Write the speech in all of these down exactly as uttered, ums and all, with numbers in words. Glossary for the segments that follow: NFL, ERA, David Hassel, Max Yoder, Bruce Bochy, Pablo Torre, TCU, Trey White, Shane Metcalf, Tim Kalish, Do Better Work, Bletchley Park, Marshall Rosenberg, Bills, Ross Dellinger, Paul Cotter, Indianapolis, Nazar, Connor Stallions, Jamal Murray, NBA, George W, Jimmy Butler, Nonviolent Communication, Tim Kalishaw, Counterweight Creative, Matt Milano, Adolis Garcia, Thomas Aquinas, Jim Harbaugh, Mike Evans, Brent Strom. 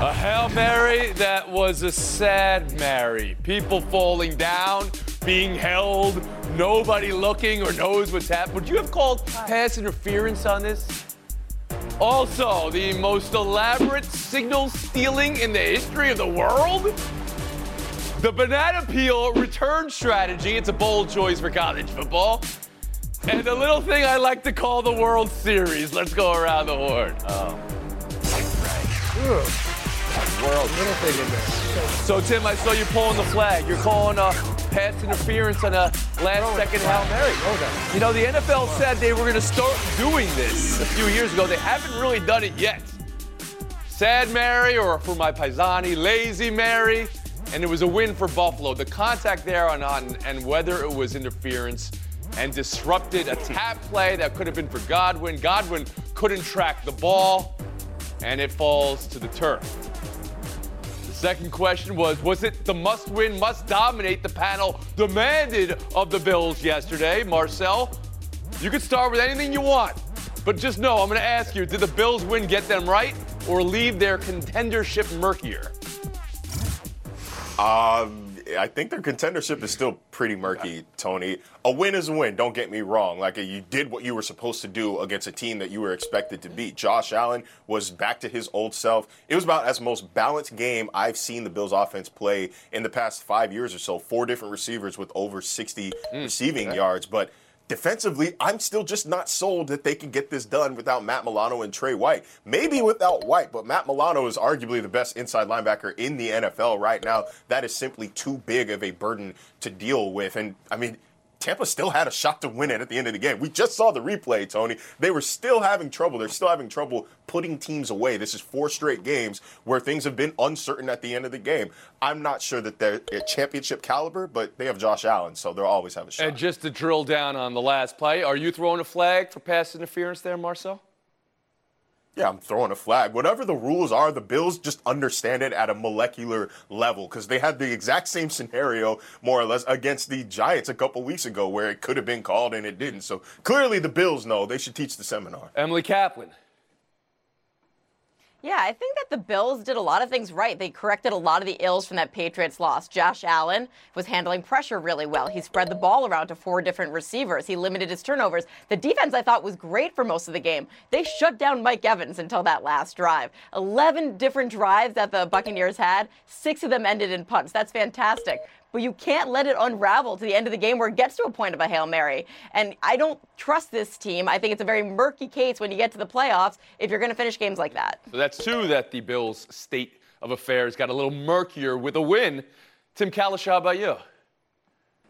A Hail Mary that was a sad Mary. People falling down, being held, nobody looking or knows what's happened. Would you have called pass interference on this? Also, the most elaborate signal stealing in the history of the world? The banana peel return strategy. It's a bold choice for college football. And the little thing I like to call the World Series. Let's go around the horn. Oh. Right. Ew. World. Little thing in there. So, Tim, I saw you pulling the flag. You're calling a pass interference on a last-second Hail Mary. You know, the N F L said they were going to start doing this a few years ago. They haven't really done it yet. Sad Mary, or for my Paisani, Lazy Mary. And it was a win for Buffalo. The contact there on, on and whether it was interference and disrupted a tap play that could have been for Godwin. Godwin couldn't track the ball, and it falls to the turf. Second question was, was it the must-win, must-dominate the panel demanded of the Bills yesterday? Marcel, you could start with anything you want, but just know, I'm going to ask you, did the Bills win get them right or leave their contendership murkier? Uh, I think their contendership is still pretty murky, Tony. A win is a win, don't get me wrong. Like, you did what you were supposed to do against a team that you were expected to beat. Josh Allen was back to his old self. It was about as most balanced game I've seen the Bills offense play in the past five years or so. Four different receivers with over sixty mm, receiving okay. yards. But defensively, I'm still just not sold that they can get this done without Matt Milano and Trey White. Maybe without White, but Matt Milano is arguably the best inside linebacker in the N F L right now. That is simply too big of a burden to deal with. And, I mean, Tampa still had a shot to win it at the end of the game. We just saw the replay, Tony. They were still having trouble. They're still having trouble putting teams away. This is four straight games where things have been uncertain at the end of the game. I'm not sure that they're a championship caliber, but they have Josh Allen, so they'll always have a shot. And just to drill down on the last play, are you throwing a flag for pass interference there, Marcel? Yeah, I'm throwing a flag. Whatever the rules are, the Bills just understand it at a molecular level because they had the exact same scenario, more or less, against the Giants a couple weeks ago where it could have been called and it didn't. So clearly the Bills know. They should teach the seminar. Emily Kaplan. Yeah, I think that the Bills did a lot of things right. They corrected a lot of the ills from that Patriots loss. Josh Allen was handling pressure really well. He spread the ball around to four different receivers. He limited his turnovers. The defense, I thought, was great for most of the game. They shut down Mike Evans until that last drive. Eleven different drives that the Buccaneers had. Six of them ended in punts. That's fantastic. But you can't let it unravel to the end of the game where it gets to a point of a Hail Mary. And I don't trust this team. I think it's a very murky case when you get to the playoffs if you're going to finish games like that. So that's two that the Bills' state of affairs got a little murkier with a win. Tim Kalish, how about you?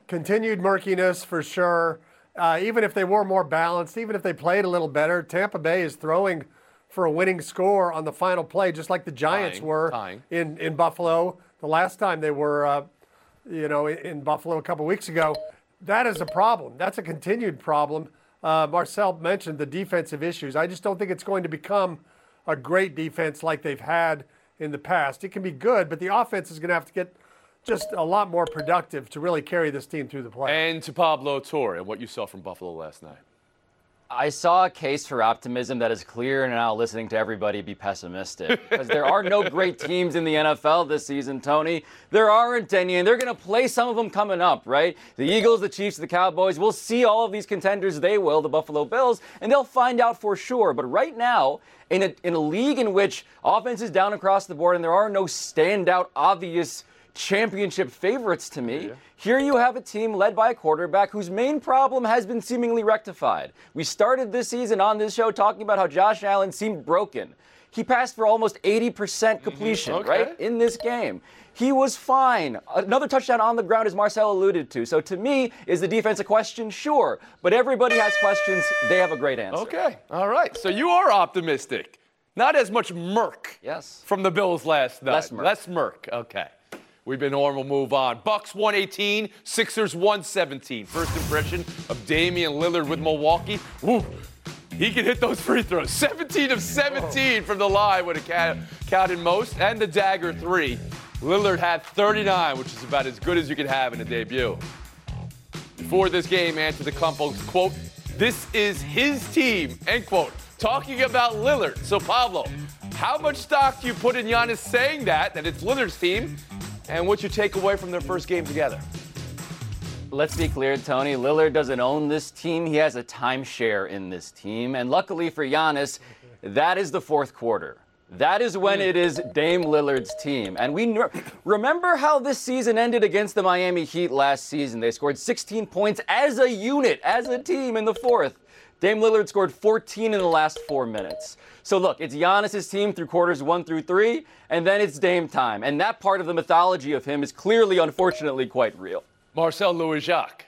Continued murkiness for sure. Uh, even if they were more balanced, even if they played a little better, Tampa Bay is throwing for a winning score on the final play, just like the Giants tying, were tying. In, in Buffalo the last time they were uh, – you know, in Buffalo a couple weeks ago. That is a problem. That's a continued problem. Uh, Marcel mentioned the defensive issues. I just don't think it's going to become a great defense like they've had in the past. It can be good, but the offense is going to have to get just a lot more productive to really carry this team through the playoffs. And to Pablo Torre, what you saw from Buffalo last night. I saw a case for optimism that is clear, and now listening to everybody be pessimistic. Because there are no great teams in the N F L this season, Tony. There aren't any, and they're going to play some of them coming up, right? The Eagles, the Chiefs, the Cowboys. We'll see all of these contenders. They will, the Buffalo Bills, and they'll find out for sure. But right now, in a, in a league in which offense is down across the board and there are no standout, obvious championship favorites to me, yeah. Here you have a team led by a quarterback whose main problem has been seemingly rectified. We started this season on this show talking about how Josh Allen seemed broken. He passed for almost eighty percent completion, mm-hmm. okay. right, in this game. He was fine. Another touchdown on the ground, as Marcel alluded to. So to me, is the defense a question? Sure. But everybody has questions. They have a great answer. Okay. All right. So you are optimistic. Not as much murk yes. from the Bills last night. Less murk. Less murk. Okay. We've been on, we'll move on. Bucs one eighteen, Sixers one seventeen. First impression of Damian Lillard with Milwaukee. Woo, he can hit those free throws. seventeen of seventeen from the line would have counted most. And the dagger three. Lillard had thirty-nine, which is about as good as you could have in a debut. Before this game, Antetokounmpo's quote, "This is his team," end quote. Talking about Lillard. So, Pablo, How much stock do you put in Giannis saying that, that it's Lillard's team, and what's your takeaway from their first game together? Let's be clear, Tony. Lillard doesn't own this team. He has a timeshare in this team. And luckily for Giannis, that is the fourth quarter. That is when it is Dame Lillard's team. And we n- remember how this season ended against the Miami Heat last season. They scored sixteen points as a unit, as a team in the fourth. Dame Lillard scored fourteen in the last four minutes. So look, it's Giannis' team through quarters one through three, and then it's Dame time. And that part of the mythology of him is clearly, unfortunately, quite real. Marcel Louis-Jacques.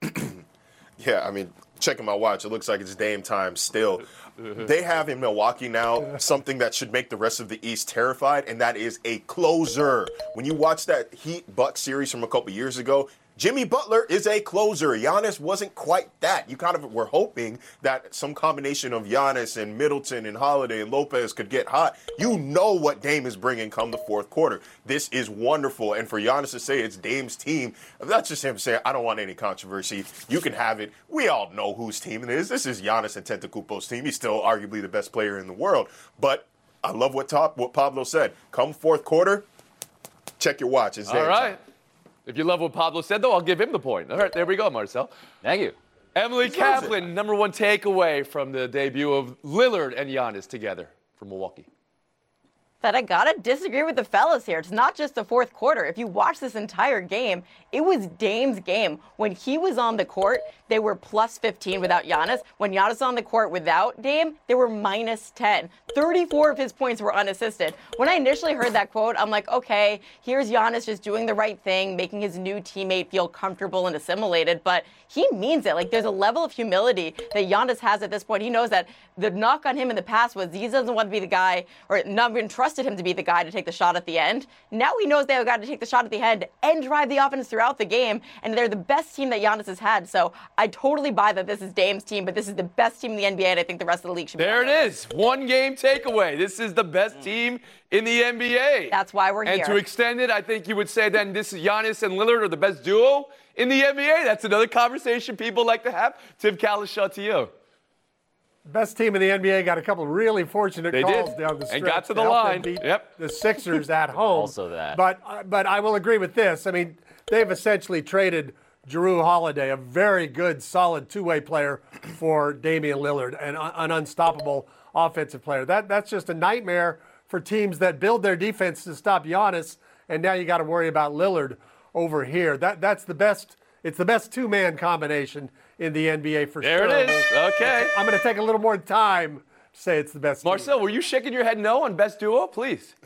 Yeah, I mean, checking my watch, it looks like it's Dame time still. They have in Milwaukee now something that should make the rest of the East terrified, and that is a closer. When you watch that Heat-Bucs series from a couple years ago, Jimmy Butler is a closer. Giannis wasn't quite that. You kind of were hoping that some combination of Giannis and Middleton and Holiday and Lopez could get hot. You know what Dame is bringing come the fourth quarter. This is wonderful. And for Giannis to say it's Dame's team, that's just him saying, I don't want any controversy. You can have it. We all know whose team it is. This is Giannis Antetokounmpo's team. He's still arguably the best player in the world. But I love what, top, what Pablo said. Come fourth quarter, check your watch. It's Dame all right. Time. If you love what Pablo said, though, I'll give him the point. All right, there we go, Marcel. Thank you. Emily Kaplan, number one takeaway from the debut of Lillard and Giannis together from Milwaukee. That I got to disagree with the fellas here. It's not just the fourth quarter. If you watch this entire game, it was Dame's game. When he was on the court, they were plus fifteen without Giannis. When Giannis was on the court without Dame, they were minus ten. thirty-four of his points were unassisted. When I initially heard that quote, I'm like, okay, here's Giannis just doing the right thing, making his new teammate feel comfortable and assimilated. But he means it. Like, there's a level of humility that Giannis has at this point. He knows that the knock on him in the past was he doesn't want to be the guy, or not even trust trusted him to be the guy to take the shot at the end. Now he knows they've got to take the shot at the end and drive the offense throughout the game, and they're the best team that Giannis has had. So I totally buy that this is Dame's team, but this is the best team in the N B A, and I think the rest of the league should be there. It is. One game takeaway. This is the best team in the N B A. That's why we're here. And to extend it, I think you would say then this is Giannis and Lillard are the best duo in the N B A. That's another conversation people like to have. Tim Kalishaw to you. Best team in the N B A got a couple of really fortunate they calls did. Down the stretch. And got to the line. Yep. The Sixers at home. Also that. But but I will agree with this. I mean, they've essentially traded Jrue Holiday, a very good, solid two-way player, for Damian Lillard, an, an unstoppable offensive player. That that's just a nightmare for teams that build their defense to stop Giannis, and now you got to worry about Lillard over here. That that's the best. It's the best two-man combination in the N B A for there sure. There it is. Okay. I'm going to take a little more time to say it's the best. Marcel, team. Were you shaking your head no on best duo? Please.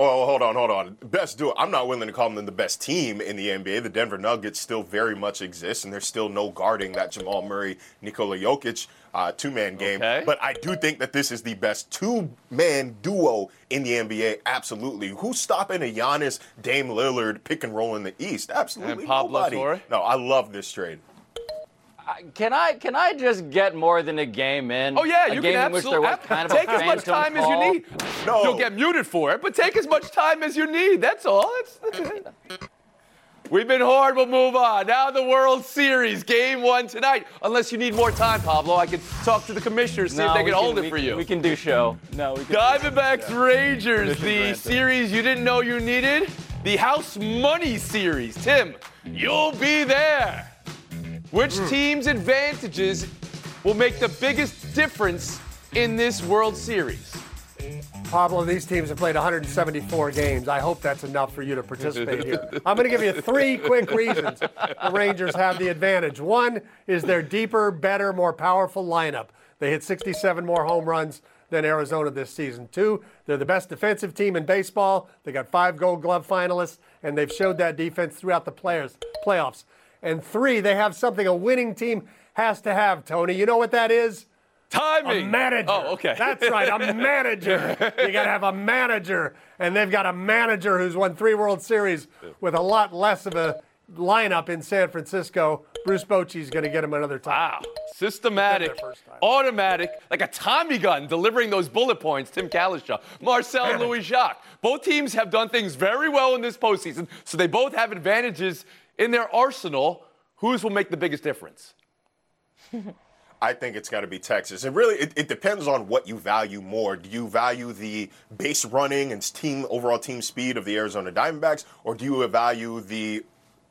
Oh, hold on, hold on. Best duo. I'm not willing to call them the best team in the N B A. The Denver Nuggets still very much exist, and there's still no guarding that Jamal Murray, Nikola Jokic uh, two-man game. Okay. But I do think that this is the best two-man duo in the N B A, absolutely. Who's stopping a Giannis, Dame Lillard pick and roll in the East? Absolutely and nobody. Torre. No, I love this trade. I, can I can I just get more than a game in? Oh yeah, a you game can in which there was ab- kind of take a as much time call. As you need. No. You'll get muted for it, but take as much time as you need. That's all. That's, that's We've been hard. We'll move on. Now the World Series, Game One tonight. Unless you need more time, Pablo, I can talk to the commissioners, see no, if they can, can hold we, it for you. We can do show. No, we can. Diamondbacks Rangers, the series you didn't know you needed, the House Money Series. Tim, you'll be there. Which team's advantages will make the biggest difference in this World Series? Pablo, these teams have played one hundred seventy-four games. I hope that's enough for you to participate here. I'm going to give you three quick reasons the Rangers have the advantage. One is their deeper, better, more powerful lineup. They hit sixty-seven more home runs than Arizona this season. Two, they're the best defensive team in baseball. They got five Gold Glove finalists, and they've showed that defense throughout the players playoffs. And three, they have something a winning team has to have, Tony. You know what that is? Timing. A manager. Oh, okay. That's right, a manager. You got to have a manager. And they've got a manager who's won three World Series with a lot less of a lineup in San Francisco. Bruce Bochy's going to get him another time. Wow. Systematic, automatic, like a Tommy gun delivering those bullet points, Tim Kalishaw. Marcel Louis-Jacques. Both teams have done things very well in this postseason, so they both have advantages in their arsenal. Whose will make the biggest difference? I think it's got to be Texas. And really, it, it depends on what you value more. Do you value the base running and team overall team speed of the Arizona Diamondbacks, or do you value the,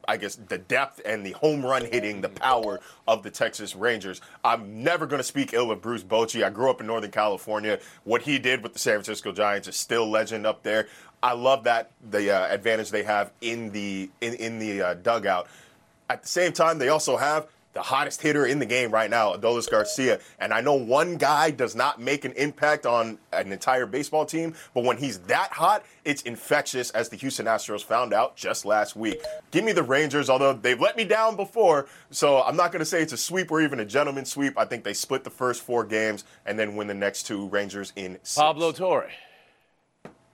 I guess, the depth and the home run hitting, the power of the Texas Rangers? I'm never going to speak ill of Bruce Bochy. I grew up in Northern California. What he did with the San Francisco Giants is still legend up there. I love that, the uh, advantage they have in the in, in the uh, dugout. At the same time, they also have the hottest hitter in the game right now, Adolis Garcia. And I know one guy does not make an impact on an entire baseball team, but when he's that hot, it's infectious, as the Houston Astros found out just last week. Give me the Rangers, although they've let me down before, so I'm not going to say it's a sweep or even a gentleman's sweep. I think they split the first four games and then win the next two, Rangers in six. Pablo Torre.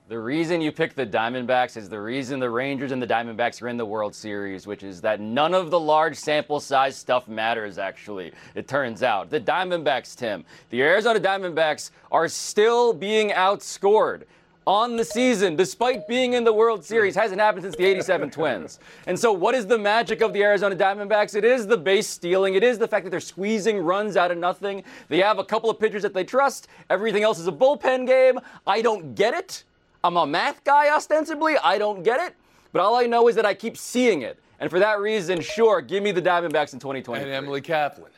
The reason you pick the Diamondbacks is the reason the Rangers and the Diamondbacks are in the World Series, which is that none of the large sample size stuff matters, actually, it turns out. The Diamondbacks, Tim, the Arizona Diamondbacks are still being outscored on the season, despite being in the World Series. Hasn't happened since the eighty-seven Twins. And so what is the magic of the Arizona Diamondbacks? It is the base stealing. It is the fact that they're squeezing runs out of nothing. They have a couple of pitchers that they trust. Everything else is a bullpen game. I don't get it. I'm a math guy, ostensibly. I don't get it. But all I know is that I keep seeing it. And for that reason, sure, give me the Diamondbacks in twenty twenty. And Emily Kaplan.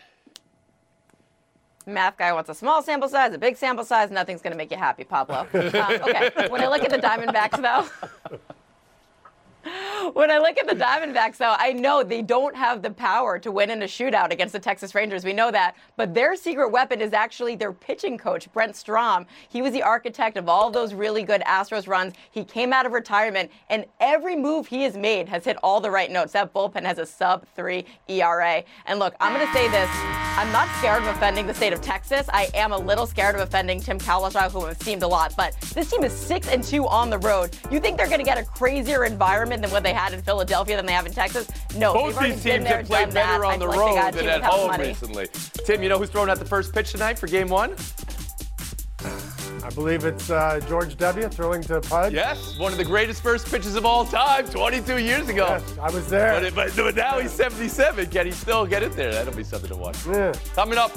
Math guy wants a small sample size, a big sample size. Nothing's going to make you happy, Pablo. um, okay, when I look at the Diamondbacks, though... When I look at the Diamondbacks, though, I know they don't have the power to win in a shootout against the Texas Rangers. We know that. But their secret weapon is actually their pitching coach, Brent Strom. He was the architect of all of those really good Astros runs. He came out of retirement, and every move he has made has hit all the right notes. That bullpen has a sub three E R A. And look, I'm going to say this. I'm not scared of offending the state of Texas. I am a little scared of offending Tim Kalashaw, who I've steamed a lot. But this team is six and two on the road. You think they're going to get a crazier environment than what they had in Philadelphia than they have in Texas? No. Both these teams have played better on the road than at home recently. Tim, you know who's throwing out the first pitch tonight for game one? I believe it's uh, George W. throwing to Pudge. Yes, one of the greatest first pitches of all time, twenty-two years ago. Yes, I was there. But, it, but, but now he's seventy-seven. Can he still get it there? That'll be something to watch. Yeah. Coming up,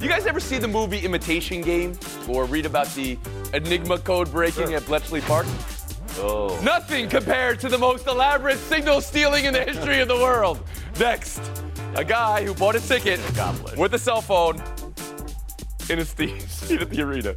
you guys ever see the movie Imitation Game or read about the Enigma code breaking sure. at Bletchley Park? Oh. Nothing compared to the most elaborate signal stealing in the history of the world. Next, a guy who bought a ticket with a cell phone in a seat at the arena.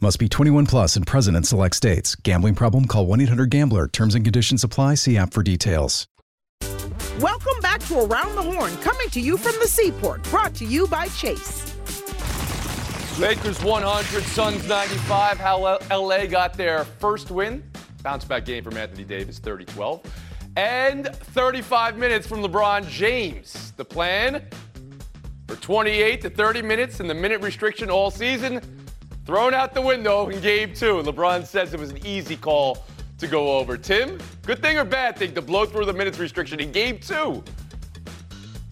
Must be twenty-one plus and present in select states. Gambling problem? Call one eight hundred gambler. Terms and conditions apply. See app for details. Welcome back to Around the Horn, coming to you from the Seaport, brought to you by Chase. Lakers one hundred, Suns ninety-five. How L A got their first win. Bounce-back game from Anthony Davis, thirty twelve. And thirty-five minutes from LeBron James. The plan for twenty-eight to thirty minutes and the minute restriction all season thrown out the window in game two. LeBron says it was an easy call to go over. Tim, good thing or bad thing to blow through the minutes restriction in game two?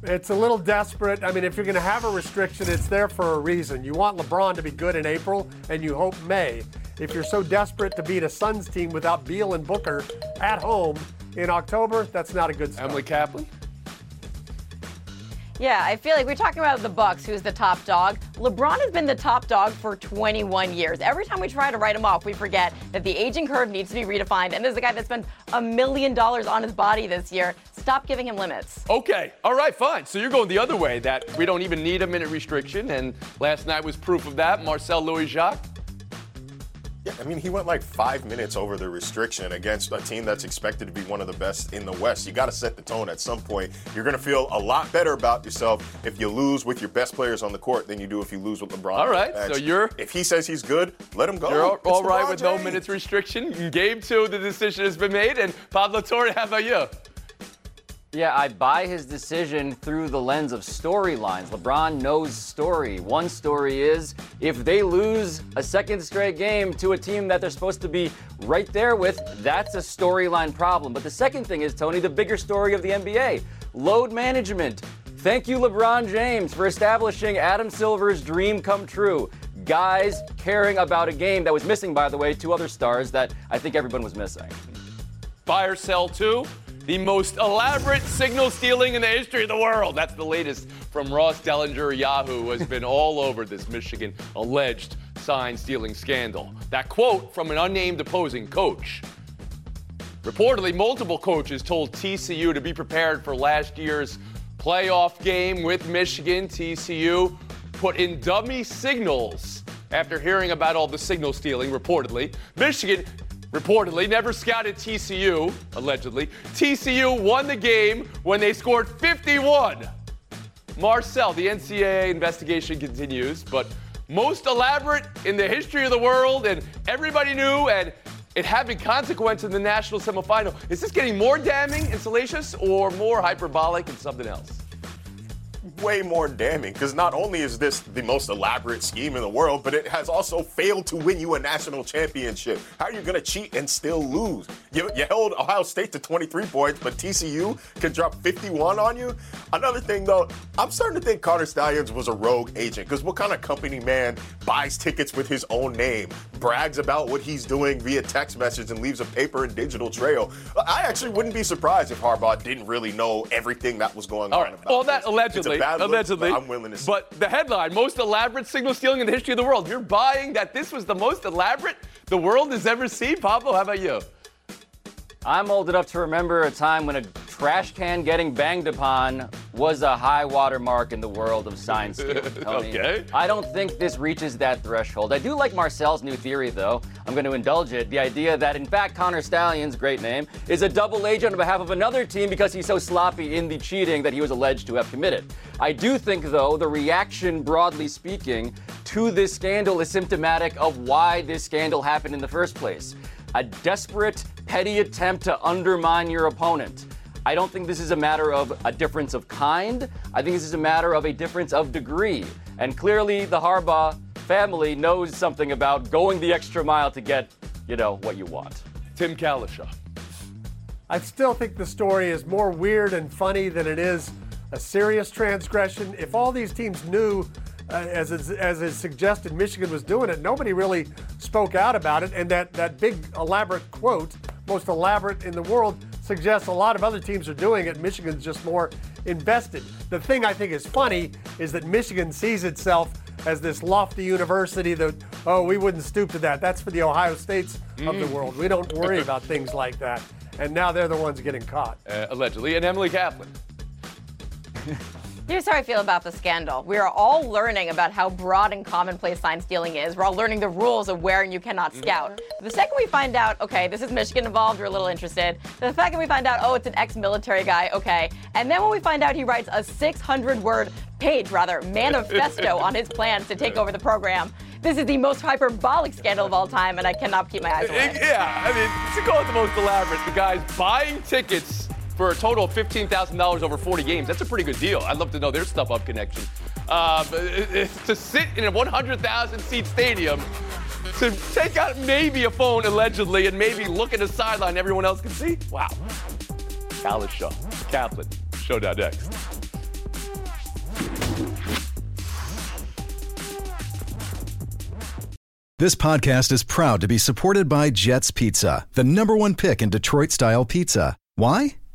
It's a little desperate. I mean, if you're going to have a restriction, it's there for a reason. You want LeBron to be good in April, and you hope May. If you're so desperate to beat a Suns team without Beal and Booker at home, in October, that's not a good start. Emily Kaplan? Yeah, I feel like we're talking about the Bucs, who's the top dog. LeBron has been the top dog for twenty-one years. Every time we try to write him off, we forget that the aging curve needs to be redefined. And there's a guy that spent a million dollars on his body this year. Stop giving him limits. Okay. All right, fine. So you're going the other way, that we don't even need a minute restriction. And last night was proof of that. Marcel Louis-Jacques. Yeah, I mean, he went like five minutes over the restriction against a team that's expected to be one of the best in the West. You got to set the tone at some point. You're going to feel a lot better about yourself if you lose with your best players on the court than you do if you lose with LeBron. All right, so you're... If he says he's good, let him go. You're all, all right with no minutes restriction. Game two, the decision has been made. And Pablo Torre, how about you? Yeah, I buy his decision through the lens of storylines. LeBron knows story. One story is if they lose a second straight game to a team that they're supposed to be right there with, that's a storyline problem. But the second thing is, Tony, the bigger story of the N B A, load management. Thank you, LeBron James, for establishing Adam Silver's dream come true. Guys caring about a game that was missing, by the way, two other stars that I think everyone was missing. Buy or sell, too? The most elaborate signal stealing in the history of the world. That's the latest from Ross Dellinger, Yahoo, who has been all over this Michigan alleged sign stealing scandal. That quote from an unnamed opposing coach. Reportedly, multiple coaches told T C U to be prepared for last year's playoff game with Michigan. T C U put in dummy signals after hearing about all the signal stealing, reportedly. Michigan reportedly never scouted T C U, allegedly. T C U won the game when they scored fifty-one. Marcel, the N C double A investigation continues, but most elaborate in the history of the world, and everybody knew, and it having consequence in the national semifinal. Is this getting more damning and salacious or more hyperbolic and something else? Way more damning, because not only is this the most elaborate scheme in the world, but it has also failed to win you a national championship. How are you going to cheat and still lose? You, you held Ohio State to twenty-three points, but T C U can drop fifty-one on you? Another thing, though, I'm starting to think Connor Stallions was a rogue agent, because what kind of company man buys tickets with his own name, brags about what he's doing via text message, and leaves a paper and digital trail? I actually wouldn't be surprised if Harbaugh didn't really know everything that was going All on. Right. About All that this. allegedly. Allegedly, look, but I'm willing to see. But the headline, most elaborate signal stealing in the history of the world. You're buying that this was the most elaborate the world has ever seen? Pablo, how about you? I'm old enough to remember a time when a trash can getting banged upon was a high water mark in the world of sign stealing. Okay. I don't think this reaches that threshold. I do like Marcel's new theory, though. I'm going to indulge it. The idea that, in fact, Connor Stallions, great name, is a double agent on behalf of another team because he's so sloppy in the cheating that he was alleged to have committed. I do think, though, the reaction, broadly speaking, to this scandal is symptomatic of why this scandal happened in the first place. A desperate, petty attempt to undermine your opponent. I don't think this is a matter of a difference of kind. I think this is a matter of a difference of degree. And clearly the Harbaugh family knows something about going the extra mile to get, you know, what you want. Tim Kalisha. I still think the story is more weird and funny than it is a serious transgression. If all these teams knew, uh, as it's, as is suggested, Michigan was doing it, nobody really spoke out about it. And that, that big elaborate quote, most elaborate in the world, suggests a lot of other teams are doing it. Michigan's just more invested. The thing I think is funny is that Michigan sees itself as this lofty university that, oh, we wouldn't stoop to that. That's for the Ohio States mm. of the world. We don't worry about things like that. And now they're the ones getting caught. Uh, allegedly. And Emily Kaplan. Here's how I feel about the scandal. We are all learning about how broad and commonplace sign stealing is. We're all learning the rules of where and you cannot scout. The second we find out, okay, this is Michigan involved, we're a little interested. The second we find out, oh, it's an ex-military guy, okay. And then when we find out he writes a six hundred word page, rather, manifesto on his plans to take over the program, this is the most hyperbolic scandal of all time, and I cannot keep my eyes away. Yeah, I mean, to call it the most elaborate, the guy's buying tickets for a total of fifteen thousand dollars over forty games. That's a pretty good deal. I'd love to know their Stuff Up connection. Uh, to sit in a one hundred thousand seat stadium, to take out maybe a phone, allegedly, and maybe look at a sideline everyone else can see? Wow. Alice Shaw, Kaplan, Showdown next. This podcast is proud to be supported by Jets Pizza, the number one pick in Detroit-style pizza. Why?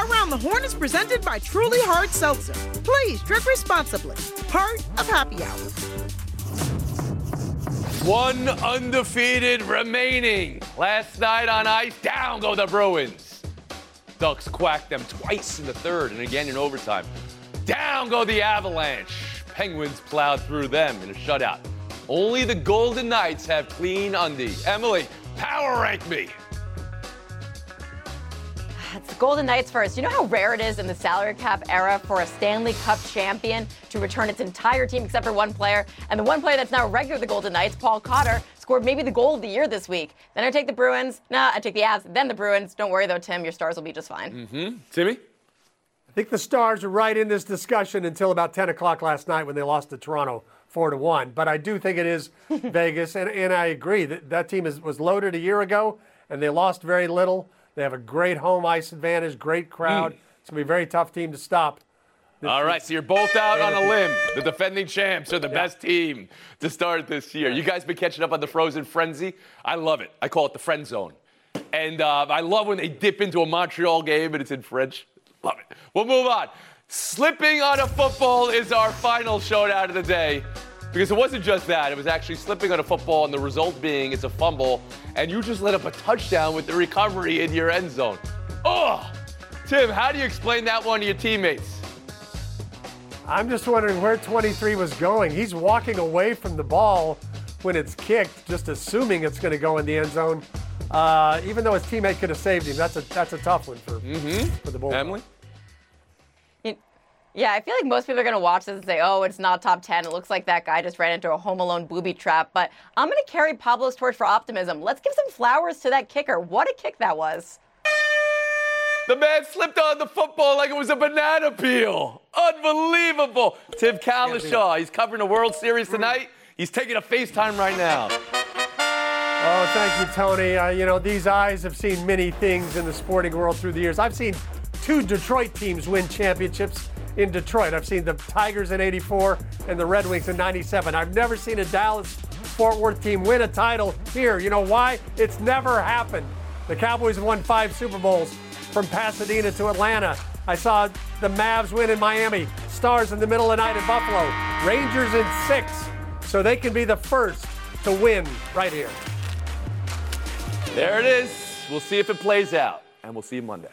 Around the Horn is presented by Truly Hard Seltzer. Please drink responsibly. Part of Happy Hour. One undefeated remaining. Last night on ice, down go the Bruins. Ducks quacked them twice in the third and again in overtime. Down go the Avalanche. Penguins plowed through them in a shutout. Only the Golden Knights have clean undie. Emily, power rank me. It's the Golden Knights first. You know how rare it is in the salary cap era for a Stanley Cup champion to return its entire team except for one player? And the one player that's now a regular of the Golden Knights, Paul Cotter, scored maybe the goal of the year this week. Then I take the Bruins. Nah, I take the Avs. Then the Bruins. Don't worry, though, Tim. Your Stars will be just fine. Mm-hmm. Timmy? I think the Stars are right in this discussion until about ten o'clock last night when they lost to Toronto four to one. But I do think it is Vegas, and, and I agree. That, that team is, was loaded a year ago, and they lost very little. They have a great home ice advantage, great crowd. Mm. It's going to be a very tough team to stop. All right, so you're both out on a limb. The defending champs are the yeah. best team to start this year. You guys been catching up on the Frozen Frenzy? I love it. I call it the Friend Zone. And uh, I love when they dip into a Montreal game and it's in French. Love it. We'll move on. Slipping on a football is our final showdown of the day. Because it wasn't just that. It was actually slipping on a football, and the result being it's a fumble, and you just let up a touchdown with the recovery in your end zone. Oh! Tim, how do you explain that one to your teammates? I'm just wondering where twenty-three was going. He's walking away from the ball when it's kicked, just assuming it's going to go in the end zone. Uh, even though his teammate could have saved him, that's a that's a tough one for, mm-hmm. for the Bulldogs. Emily? Yeah, I feel like most people are going to watch this and say, oh, it's not top ten. It looks like that guy just ran into a Home Alone booby trap. But I'm going to carry Pablo's torch for optimism. Let's give some flowers to that kicker. What a kick that was. The man slipped on the football like it was a banana peel. Unbelievable. Tim Kalishaw, he's covering the World Series tonight. He's taking a FaceTime right now. Oh, thank you, Tony. Uh, you know, these eyes have seen many things in the sporting world through the years. I've seen two Detroit teams win championships in Detroit. I've seen the Tigers in eighty-four and the Red Wings in ninety-seven. I've never seen a Dallas-Fort Worth team win a title here. You know why? It's never happened. The Cowboys have won five Super Bowls from Pasadena to Atlanta. I saw the Mavs win in Miami, Stars in the middle of the night in Buffalo, Rangers in six. So they can be the first to win right here. There it is. We'll see if it plays out, and we'll see you Monday.